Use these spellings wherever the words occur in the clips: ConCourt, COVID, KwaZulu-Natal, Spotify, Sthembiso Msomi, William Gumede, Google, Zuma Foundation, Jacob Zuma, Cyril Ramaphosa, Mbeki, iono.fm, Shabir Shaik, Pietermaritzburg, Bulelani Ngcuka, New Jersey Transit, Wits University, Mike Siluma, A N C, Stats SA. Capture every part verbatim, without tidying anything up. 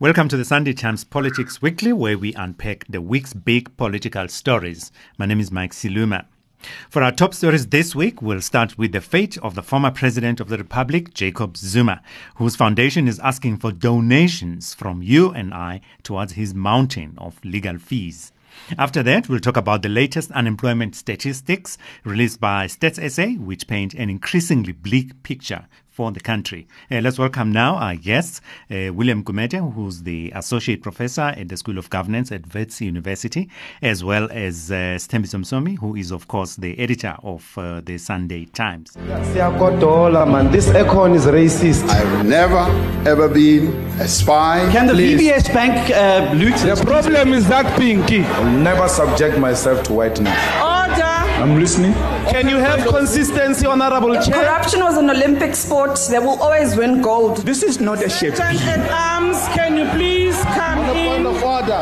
Welcome to the Sunday Times Politics Weekly, where we unpack the week's big political stories. My name is Mike Siluma. For our top stories this week, we'll start with the fate of the former President of the Republic, Jacob Zuma, whose foundation is asking for donations from you and I towards his mountain of legal fees. After that, we'll talk about the latest unemployment statistics released by Stats S A, which paint an increasingly bleak picture for the country. Uh, let's welcome now our guest, uh, William Gumede, who's the Associate Professor at the School of Governance at Wits University, as well as uh, Sthembiso Msomi, who is, of course, the editor of uh, the Sunday Times. This econ is racist. I've never, ever been a spy. Can the V B S bank uh, loot? The problem is that pinky. I'll never subject myself to whiteness. Order! I'm listening. Can you have consistency, Honorable Chair? Corruption was an Olympic sport. They will always win gold. This is not a ship. Sergeant at arms, can you please come on in? Point of order.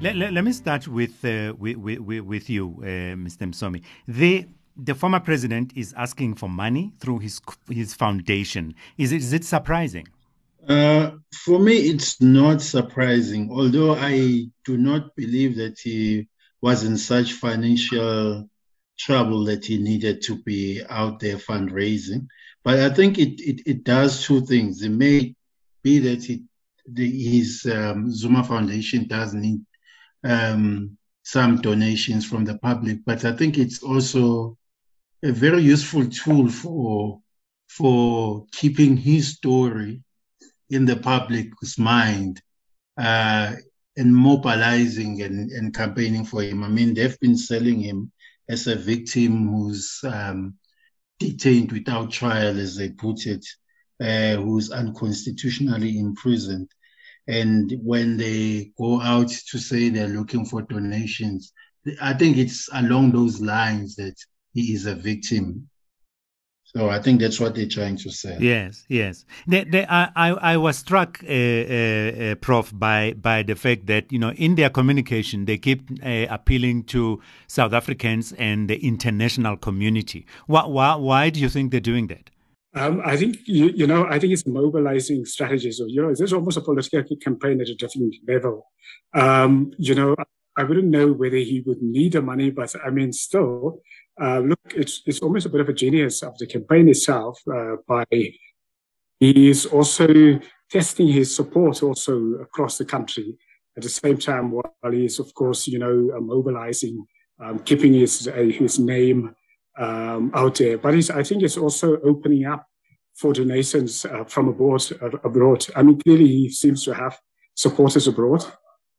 Let, let, let me start with uh, with, with, with you, uh, Mister Msomi. The the former president is asking for money through his his foundation. Is it, is it surprising? Uh, for me, it's not surprising, although I do not believe that he was in such financial trouble that he needed to be out there fundraising. But I think it, it, it does two things. It may be that it, the, his um, Zuma Foundation does need um, some donations from the public, but I think it's also a very useful tool for for keeping his story in the public's mind uh, and mobilizing and, and campaigning for him. I mean, they've been selling him as a victim who's um, detained without trial, as they put it, uh, who's unconstitutionally imprisoned. And when they go out to say they're looking for donations, I think it's along those lines that he is a victim. So I think that's what they're trying to say. Yes, yes. They, they, I, I, I was struck, uh, uh, uh, Prof, by, by the fact that, you know, in their communication, they keep uh, appealing to South Africans and the international community. Why, why, why do you think they're doing that? Um, I think, you, you know, I think it's mobilizing strategies. Or, you know, there's almost a political campaign at a different level. Um, you know, I wouldn't know whether he would need the money, but I mean, still... Uh, look, it's it's almost a bit of a genius of the campaign itself. Uh, by he is also testing his support also across the country at the same time, while he is, of course, you know, uh, mobilizing, um, keeping his uh, his name um, out there. But he's, I think it's also opening up for donations uh, from abroad. Uh, abroad, I mean, clearly he seems to have supporters abroad.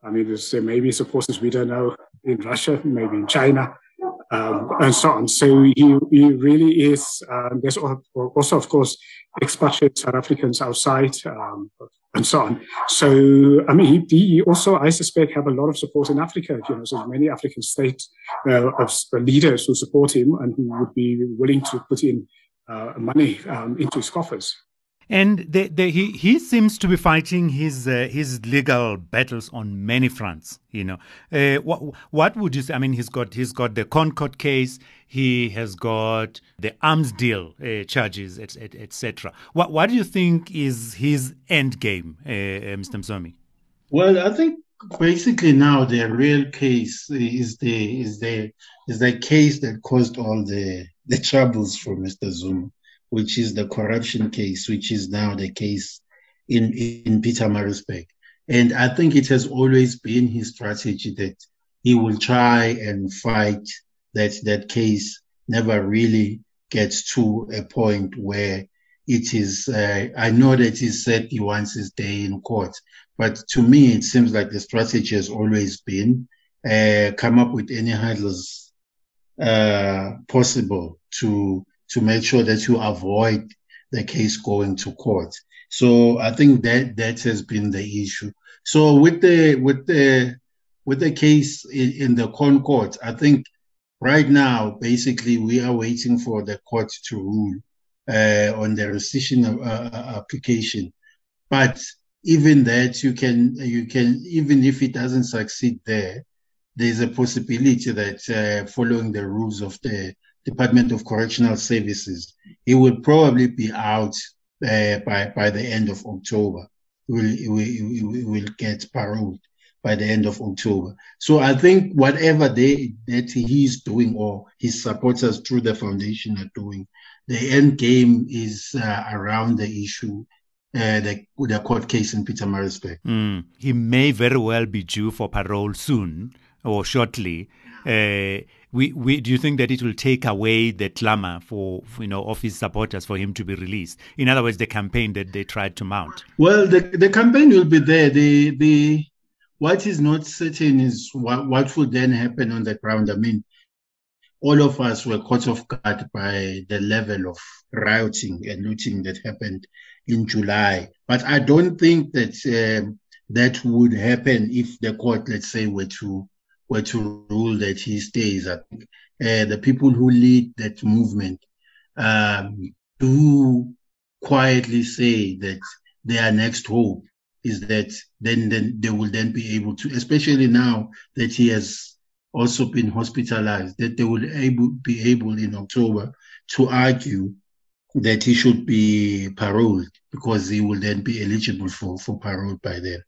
I mean, there may be supporters we don't know in Russia, maybe in China. Um, and so on. So he, he really is, um, there's also, of course, expatriate South Africans outside um, and so on. So, I mean, he, he also, I suspect, have a lot of support in Africa. You know, so many African state uh, of leaders who support him and who would be willing to put in uh, money um, into his coffers. And the, the, he he seems to be fighting his uh, his legal battles on many fronts. You know, uh, what what would you say? I mean, he's got he's got the ConCourt case. He has got the arms deal uh, charges, et cetera. Et what what do you think is his end game, uh, Mister Msomi? Well, I think basically now the real case is the is the is the case that caused all the the troubles for Mister Zuma, which is the corruption case, which is now the case in, in Pietermaritzburg. And I think it has always been his strategy that he will try and fight that that case never really gets to a point where it is, uh, I know that he said he wants his day in court, but to me, it seems like the strategy has always been uh, come up with any hurdles uh, possible to to make sure that you avoid the case going to court. So I think that that has been the issue. So with the with the with the case in, in the ConCourt, I think right now basically we are waiting for the court to rule uh, on the rescission uh, application. But even that you can you can even if it doesn't succeed there, there's a possibility that uh, following the rules of the Department of Correctional Services. It will probably be out uh, by by the end of October. We will, will, will get paroled by the end of October. So I think whatever they, that he's doing or his supporters through the foundation are doing, the end game is uh, around the issue, uh, the, the court case in Pietermaritzburg. Mm. He may very well be due for parole soon or shortly. Uh, we, we do you think that it will take away the clamour for, you know, of his supporters for him to be released? In other words, the campaign that they tried to mount. Well, the the campaign will be there. The the What is not certain is what, what will then happen on the ground. I mean, all of us were caught off guard by the level of rioting and looting that happened in July. But I don't think that um, that would happen if the court, let's say, were to were to rule that he stays. I think uh, the people who lead that movement um, do quietly say that their next hope is that then, then they will then be able to, especially now that he has also been hospitalized, that they will able, be able in October to argue that he should be paroled, because he will then be eligible for, for parole by then.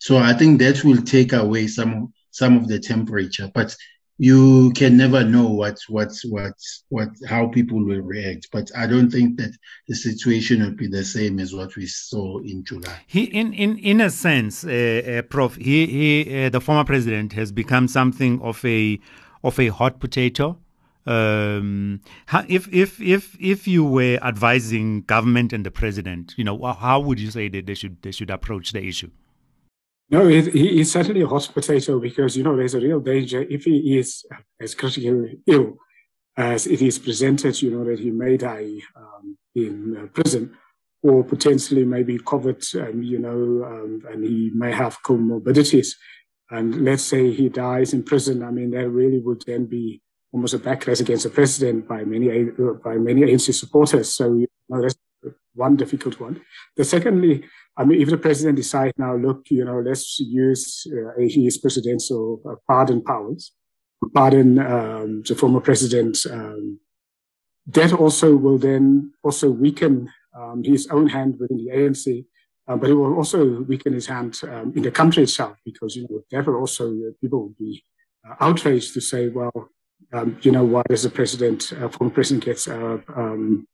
So I think that will take away some some of the temperature, but you can never know what what what what how people will react. But I don't think that the situation will be the same as what we saw in July. He, in in in a sense, uh, uh, Prof, he, he uh, the former president has become something of a of a hot potato. Um, if if if if you were advising government and the president, you know, how would you say that they should they should approach the issue? No, he, he's certainly a hot potato, because, you know, there's a real danger if he is as critically ill as it is presented, you know, that he may die um, in uh, prison, or potentially maybe COVID, um, you know, um, and he may have comorbidities. And let's say he dies in prison. I mean, that really would then be almost a backlash against the president by many by many A N C supporters. So, you know, that's one difficult one. The secondly, I mean, if the president decides now, look, you know, let's use uh, his presidential uh, pardon powers, pardon um, the former president, um, that also will then also weaken um, his own hand within the A N C, uh, but it will also weaken his hand um, in the country itself, because, you know, that will also, uh, people will be uh, outraged to say, well, um, you know, why does the president, uh, former president gets uh, um,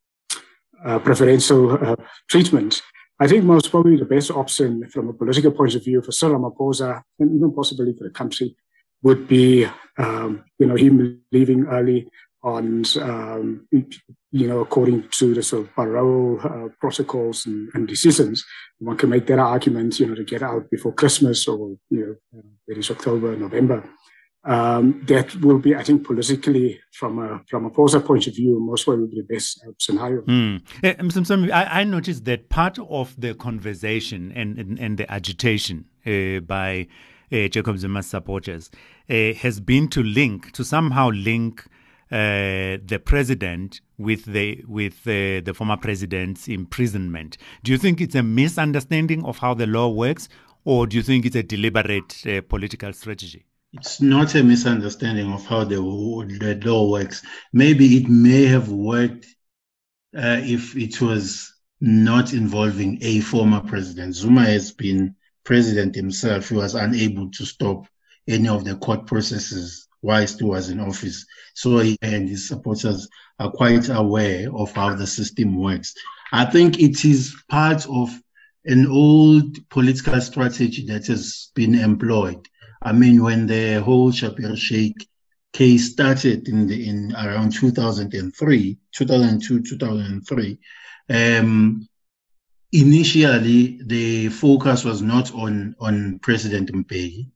uh, preferential uh, treatment? I think most probably the best option from a political point of view for Cyril Ramaphosa, and even possibly for the country, would be, um, you know, him leaving early on, um, you know, according to the sort of parole uh, protocols and, and decisions. One can make that argument, you know, to get out before Christmas, or, you know, it is October, November. Um, that will be, I think, politically, from a from a Ramaphosa point of view, most probably the best scenario. Mm. Uh, I, I noticed that part of the conversation and, and, and the agitation uh, by uh, Jacob Zuma's supporters uh, has been to link, to somehow link uh, the president with the with uh, the former president's imprisonment. Do you think it's a misunderstanding of how the law works, or do you think it's a deliberate uh, political strategy? It's not a misunderstanding of how the, the law works. Maybe it may have worked uh, if it was not involving a former president. Zuma has been president himself. He was unable to stop any of the court processes whilst he was in office. So he and his supporters are quite aware of how the system works. I think it is part of an old political strategy that has been employed. I mean, when the whole Shabir Shaik case started in the, in around two thousand three, two thousand two, two thousand three, um, initially the focus was not on, on President Mbeki.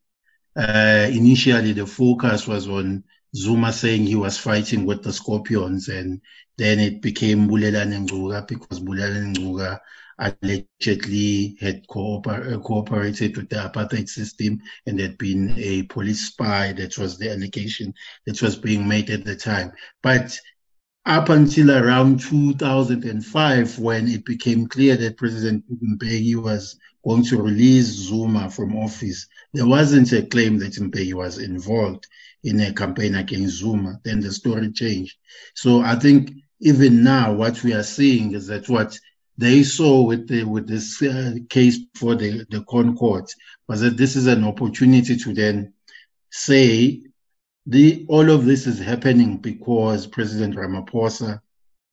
Uh, initially the focus was on Zuma saying he was fighting with the scorpions, and then it became Bulelani Ngcuka, because Bulelani Ngcuka allegedly had cooper- cooperated with the apartheid system, and had been a police spy. That was the allegation that was being made at the time. But up until around two thousand five, when it became clear that President Mbeki was going to release Zuma from office, there wasn't a claim that Mbeki was involved in a campaign against Zuma, then the story changed. So I think even now what we are seeing is that what they saw with the, with this uh, case for the, the ConCourt was that this is an opportunity to then say the all of this is happening because President Ramaphosa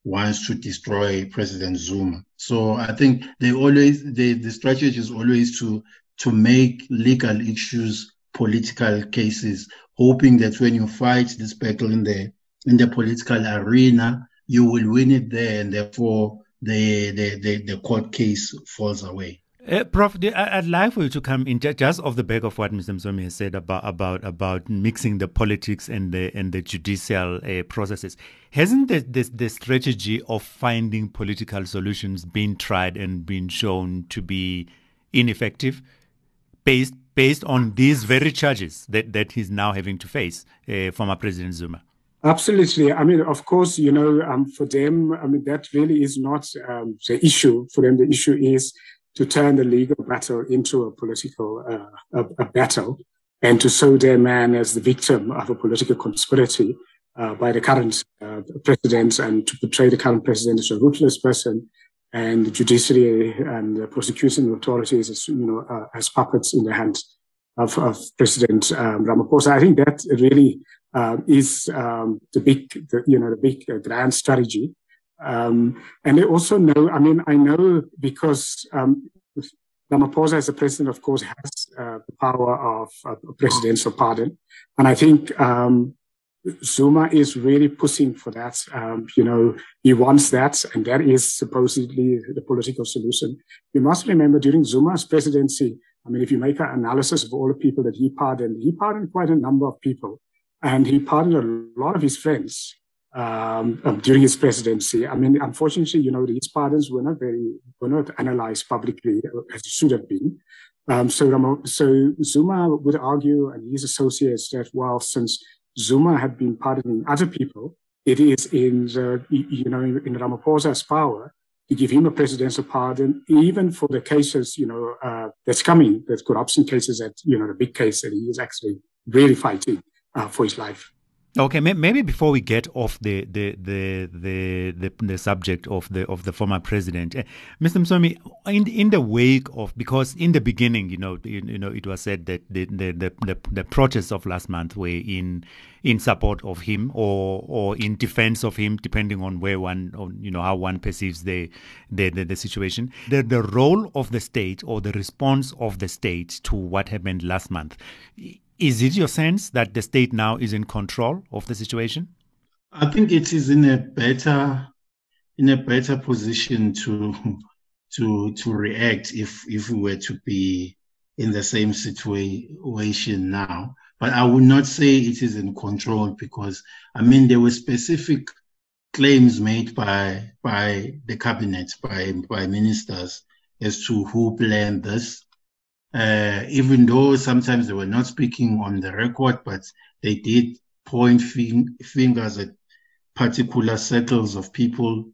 wants to destroy President Zuma. So I think they always they, the strategy is always to to make legal issues political cases, hoping that when you fight this battle in the in the political arena, you will win it there, and therefore the the, the, the court case falls away. Uh, Prof, I'd like for you to come in just off the back of what Mister Msomi has said about about about mixing the politics and the and the judicial uh, processes. Hasn't the, the the strategy of finding political solutions been tried and been shown to be ineffective, based based on these very charges that, that he's now having to face, uh, former President Zuma? Absolutely. I mean, of course, you know, um, for them, I mean, that really is not um, the issue. For them, the issue is to turn the legal battle into a political uh, a, a battle, and to show their man as the victim of a political conspiracy uh, by the current uh, president, and to portray the current president as a ruthless person, and the judiciary and the prosecution authorities as, you know, uh, as puppets in the hand of, of President um, Ramaphosa. I think that really uh, is um, the big, the, you know, the big uh, grand strategy. Um, and they also know, I mean, I know because um, Ramaphosa as the president, of course, has uh, the power of uh, presidential pardon. And I think um, Zuma is really pushing for that. Um, you know, he wants that, and that is supposedly the political solution. You must remember during Zuma's presidency, I mean, if you make an analysis of all the people that he pardoned, he pardoned quite a number of people, and he pardoned a lot of his friends. Um, um, during his presidency, I mean, unfortunately, you know, these pardons were not very were not analyzed publicly as it should have been. Um, so, so Zuma would argue, and his associates, that while since Zuma had been pardoning other people, it is in the, you know, in Ramaphosa's power to give him a presidential pardon, even for the cases, you know, uh, that's coming, that corruption cases, that, you know, the big case that he is actually really fighting uh, for his life. Okay, maybe before we get off the the the the, the, the subject of the of the former president, uh, Mister Msomi, in in the wake of, because in the beginning, you know, you, you know, it was said that the the, the the the protests of last month were in in support of him, or or in defense of him, depending on where one, on, you know, how one perceives the the the, the situation, the the role of the state or the response of the state to what happened last month. Is it your sense that the state now is in control of the situation? I think it is in a better in a better position to to to react if if we were to be in the same situation now. But I would not say it is in control, because I mean there were specific claims made by by the cabinet, by by ministers, as to who planned this. Uh, even though sometimes they were not speaking on the record, but they did point fin- fingers at particular circles of people,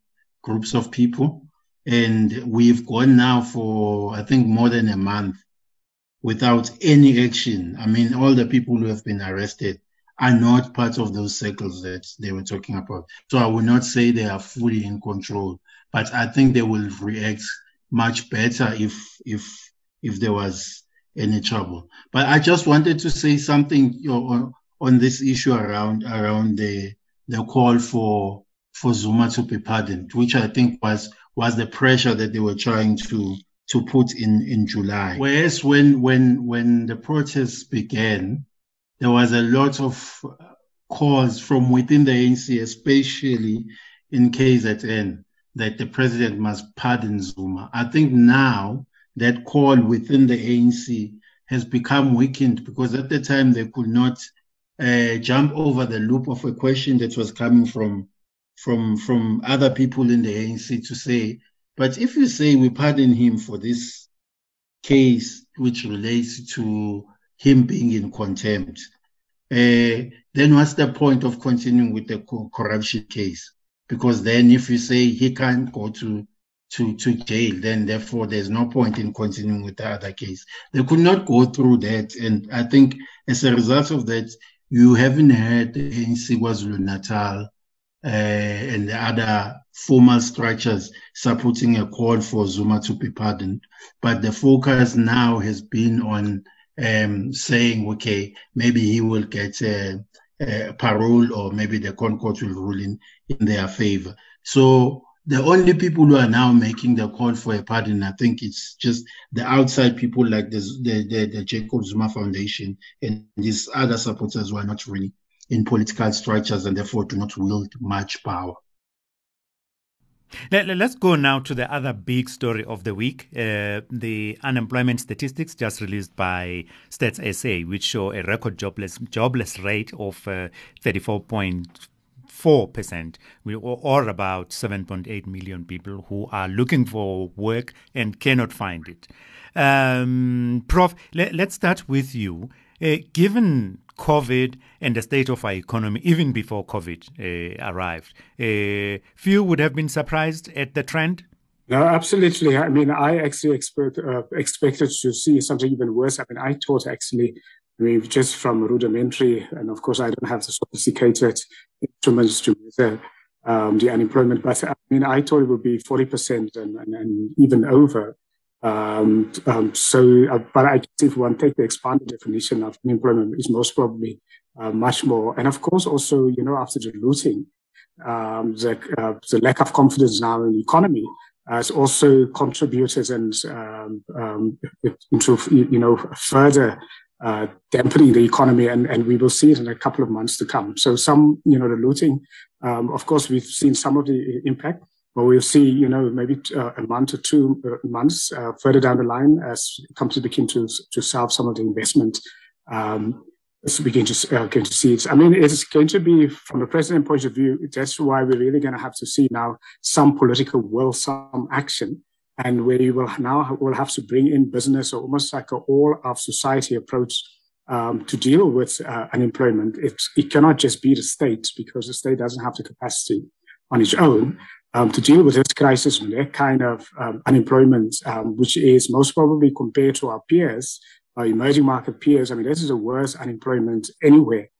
groups of people. And we've gone now for, I think, more than a month without any action. I mean, all the people who have been arrested are not part of those circles that they were talking about. So I would not say they are fully in control, but I think they will react much better if, if, if there was any trouble. But I just wanted to say something, you know, on, on this issue around around the the call for for Zuma to be pardoned, which I think was was the pressure that they were trying to to put in in July. Whereas when when when the protests began, there was a lot of calls from within the A N C, especially in K Z N, that the president must pardon Zuma. I think now that call within the A N C has become weakened, because at the time they could not uh, jump over the loop of a question that was coming from from from other people in the A N C to say, but if you say we pardon him for this case which relates to him being in contempt, uh, then what's the point of continuing with the co- corruption case? Because then if you say he can't go to to to jail, then therefore there's no point in continuing with the other case. They could not go through that, and I think as a result of that, you haven't heard A N C KwaZulu-Natal uh, and the other formal structures supporting a call for Zuma to be pardoned. But the focus now has been on um, saying, okay, maybe he will get a, a parole, or maybe the ConCourt will rule in, in their favor. So the only people who are now making the call for a pardon, I think it's just the outside people like the, the, the, the Jacob Zuma Foundation and these other supporters who are not really in political structures and therefore do not wield much power. Let, let's go now to the other big story of the week, uh, the unemployment statistics just released by Stats S A, which show a record jobless jobless rate of uh, thirty-four point four percent, or about seven point eight million people who are looking for work and cannot find it. Um, Prof, let, let's start with you. Uh, given COVID and the state of our economy, even before COVID uh, arrived, uh, few would have been surprised at the trend? No, absolutely. I mean, I actually expect, uh, expected to see something even worse. I mean, I thought actually, I mean, just from rudimentary, and of course, I don't have the sophisticated instruments to measure um, the unemployment, but I mean, I thought it would be forty percent and, and, and even over. Um, um, so, uh, but I guess if one takes the expanded definition of unemployment, it's most probably uh, much more. And of course, also, you know, after the looting, um, the, uh, the lack of confidence now in the economy has also contributed and, um, um, into, you know, further uh, dampening the economy. And, and we will see it in a couple of months to come. So some, you know, the looting, um, of course, we've seen some of the impact. But we'll see, you know, maybe uh, a month or two uh, months uh, further down the line as companies begin to to solve some of the investment. Um, so begin to uh, going to see it. I mean, it's going to be from the president's point of view. That's why we're really going to have to see now some political will, some action, and we will now will have to bring in business, or almost like a all of society approach um, to deal with uh, unemployment. It it cannot just be the state, because the state doesn't have the capacity on its own. Um, to deal with this crisis and that kind of um, unemployment, um, which is most probably compared to our peers, our emerging market peers. I mean, this is the worst unemployment anywhere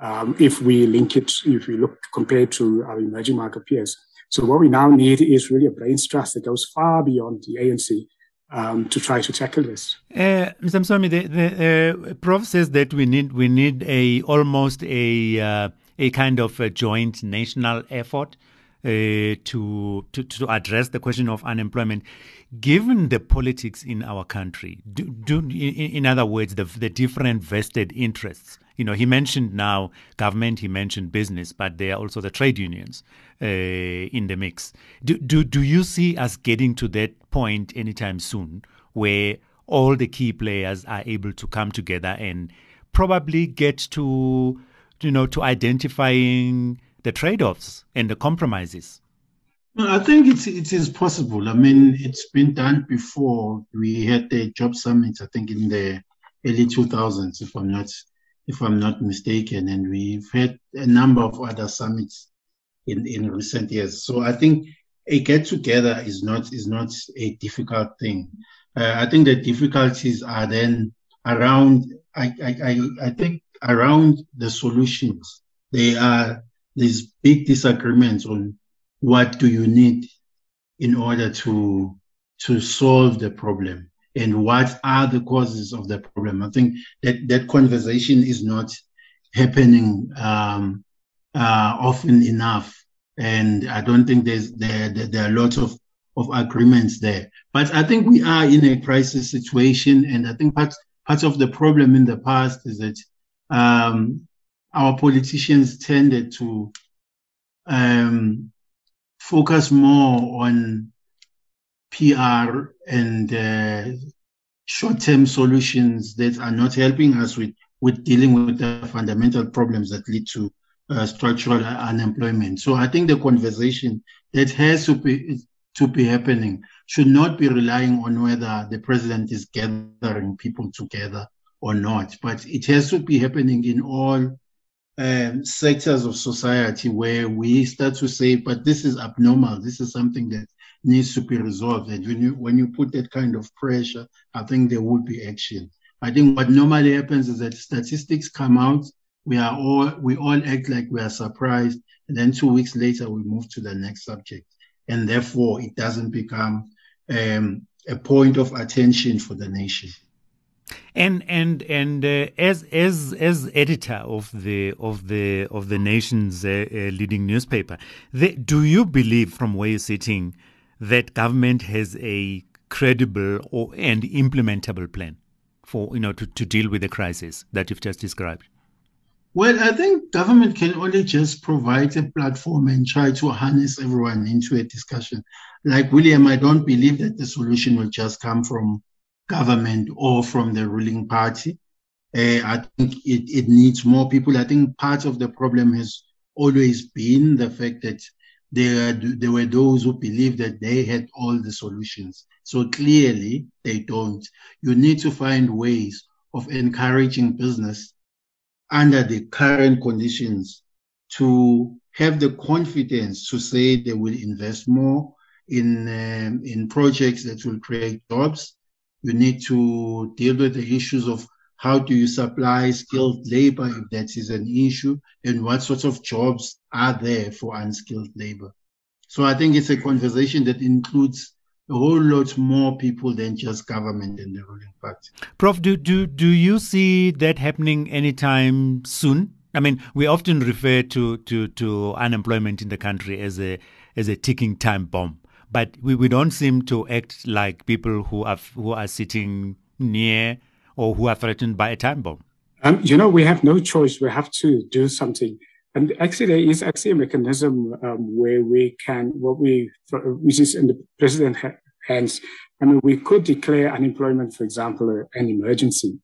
um, if we link it, if we look compared to our emerging market peers. So what we now need is really a brain's trust that goes far beyond the A N C um, to try to tackle this. Uh, Mister Msomi, the, the uh, Prof says that we need we need a almost a uh, a kind of a joint national effort. Uh, to, to to address the question of unemployment, given the politics in our country, do, do in, in other words, the the different vested interests. You know, he mentioned now government, he mentioned business, but there are also the trade unions uh, in the mix. Do, do do you see us getting to that point anytime soon, where all the key players are able to come together and probably get to, you know, to identifying the trade-offs and the compromises? Well, I think it's, it is possible. I mean, it's been done before. We had the job summit, I think, in the early two thousands, if I'm not, if I'm not mistaken. And we've had a number of other summits in, in recent years. So I think a get-together is not is not a difficult thing. Uh, I think the difficulties are then around. I I I think around the solutions. They are. These big disagreements on what do you need in order to to solve the problem and what are the causes of the problem. I think that that conversation is not happening um, uh, often enough, and I don't think there's there there, there are lots of, of agreements there. But I think we are in a crisis situation, and I think part part of the problem in the past is that. Um, Our politicians tended to um, focus more on P R and uh, short-term solutions that are not helping us with, with dealing with the fundamental problems that lead to uh, structural unemployment. So I think the conversation that has to be, to be happening should not be relying on whether the president is gathering people together or not, but it has to be happening in all Um, sectors of society where we start to say, but this is abnormal. This is something that needs to be resolved. And when you, when you put that kind of pressure, I think there would be action. I think what normally happens is that statistics come out we are all we all act like we are surprised, and then two weeks later we move to the next subject, and therefore it doesn't become um, a point of attention for the nation. And and and uh, as as as editor of the of the of the nation's uh, uh, leading newspaper, the, do you believe, from where you're sitting, that government has a credible or and implementable plan for you know to, to deal with the crisis that you've just described? Well, I think government can only just provide a platform and try to harness everyone into a discussion. Like William, I don't believe that the solution will just come from government or from the ruling party. Uh, I think it, it needs more people. I think part of the problem has always been the fact that there, there were those who believed that they had all the solutions. So clearly, they don't. You need to find ways of encouraging business under the current conditions to have the confidence to say they will invest more in um, in projects that will create jobs. You need to deal with the issues of how do you supply skilled labor if that is an issue, and what sorts of jobs are there for unskilled labor. So I think it's a conversation that includes a whole lot more people than just government and the ruling party. Prof, do, do, do you see that happening anytime soon? I mean, we often refer to, to, to unemployment in the country as a as a ticking time bomb. But we, we don't seem to act like people who are who are sitting near or who are threatened by a time bomb. Um, you know, we have no choice. We have to do something. And actually, there is actually a mechanism um, where we can, what we, which is in the president's hands. I mean, we could declare unemployment, for example, an emergency.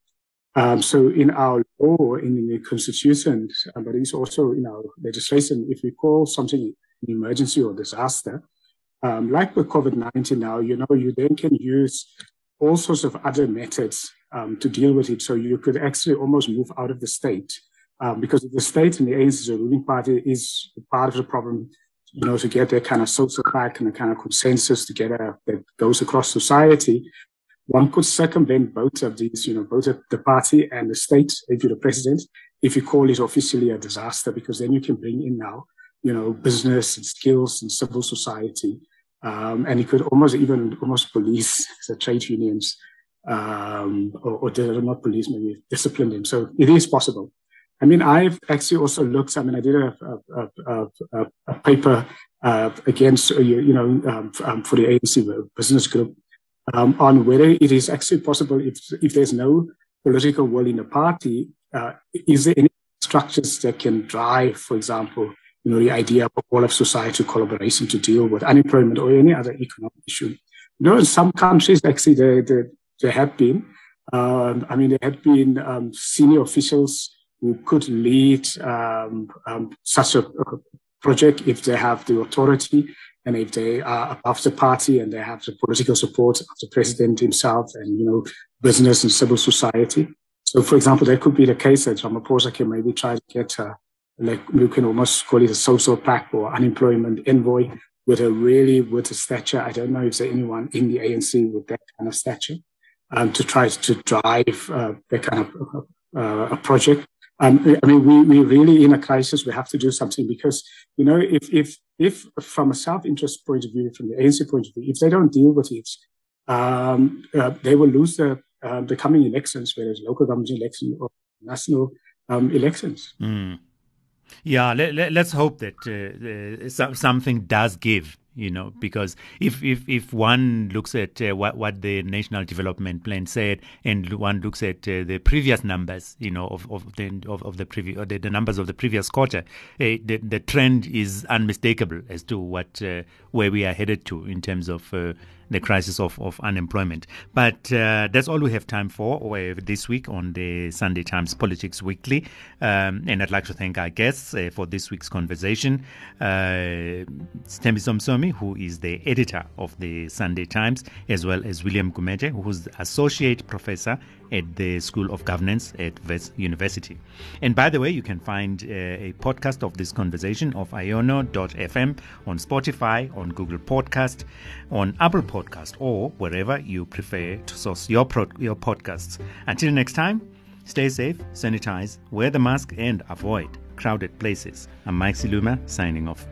Um, so in our law, in the constitution, but it's also in our legislation, if we call something an emergency or disaster, Um, like with COVID nineteen now, you know, you then can use all sorts of other methods um, to deal with it. So you could actually almost move out of the state um, because the state and the A N C, the ruling party, is part of the problem, you know, to get that kind of social pact and a kind of consensus together that goes across society. One could circumvent both of these, you know, both the party and the state, if you're the president, if you call it officially a disaster, because then you can bring in now, you know, business and skills and civil society. Um, and it could almost even almost police the trade unions, um, or, or they're not police, maybe discipline them. So it is possible. I mean, I've actually also looked, I mean, I did a, a, a, a, a paper uh, against, you know, um, um, for the A N C business group um, on whether it is actually possible if, if there's no political will in the party, uh, is there any structures that can drive, for example, you know, the idea of all of societal collaboration to deal with unemployment or any other economic issue. You know, in some countries, actually, there, there, there have been, um, I mean, there have been um, senior officials who could lead um, um, such a, a project if they have the authority and if they are above the party and they have the political support of the president himself and, you know, business and civil society. So, for example, that could be the case that Ramaphosa can maybe try to get a, like you can almost call it a social pact or unemployment envoy with a really, with a stature. I don't know if there's anyone in the A N C with that kind of stature um, to try to drive uh, that kind of uh, a project. Um, I mean, we, we really in a crisis, we have to do something because, you know, if, if, if from a self-interest point of view, from the A N C point of view, if they don't deal with it, um, uh, they will lose the, uh, the coming elections, whether it's local government election or national um, elections. Mm. Yeah, let, let, let's hope that uh, uh, so, something does give, you know, because if if, if one looks at uh, what, what the National Development Plan said and one looks at uh, the previous numbers, you know, of, of the of, of the previous the, the numbers of the previous quarter, uh, the, the trend is unmistakable as to what uh, where we are headed to in terms of uh, the crisis of, of unemployment. But uh, that's all we have time for uh, this week on the Sunday Times Politics Weekly. Um, and I'd like to thank our guests uh, for this week's conversation. Uh, Sthembiso Msomi, who is the editor of the Sunday Times, as well as William Gumede, who's associate professor at the School of Governance at Wits University. And by the way, you can find uh, a podcast of this conversation of iono dot f m on Spotify, on Google Podcast, on Apple Podcast, or wherever you prefer to source your, pro- your podcasts. Until next time, Stay safe, sanitize, wear the mask and avoid crowded places. I'm Mike Siluma, signing off.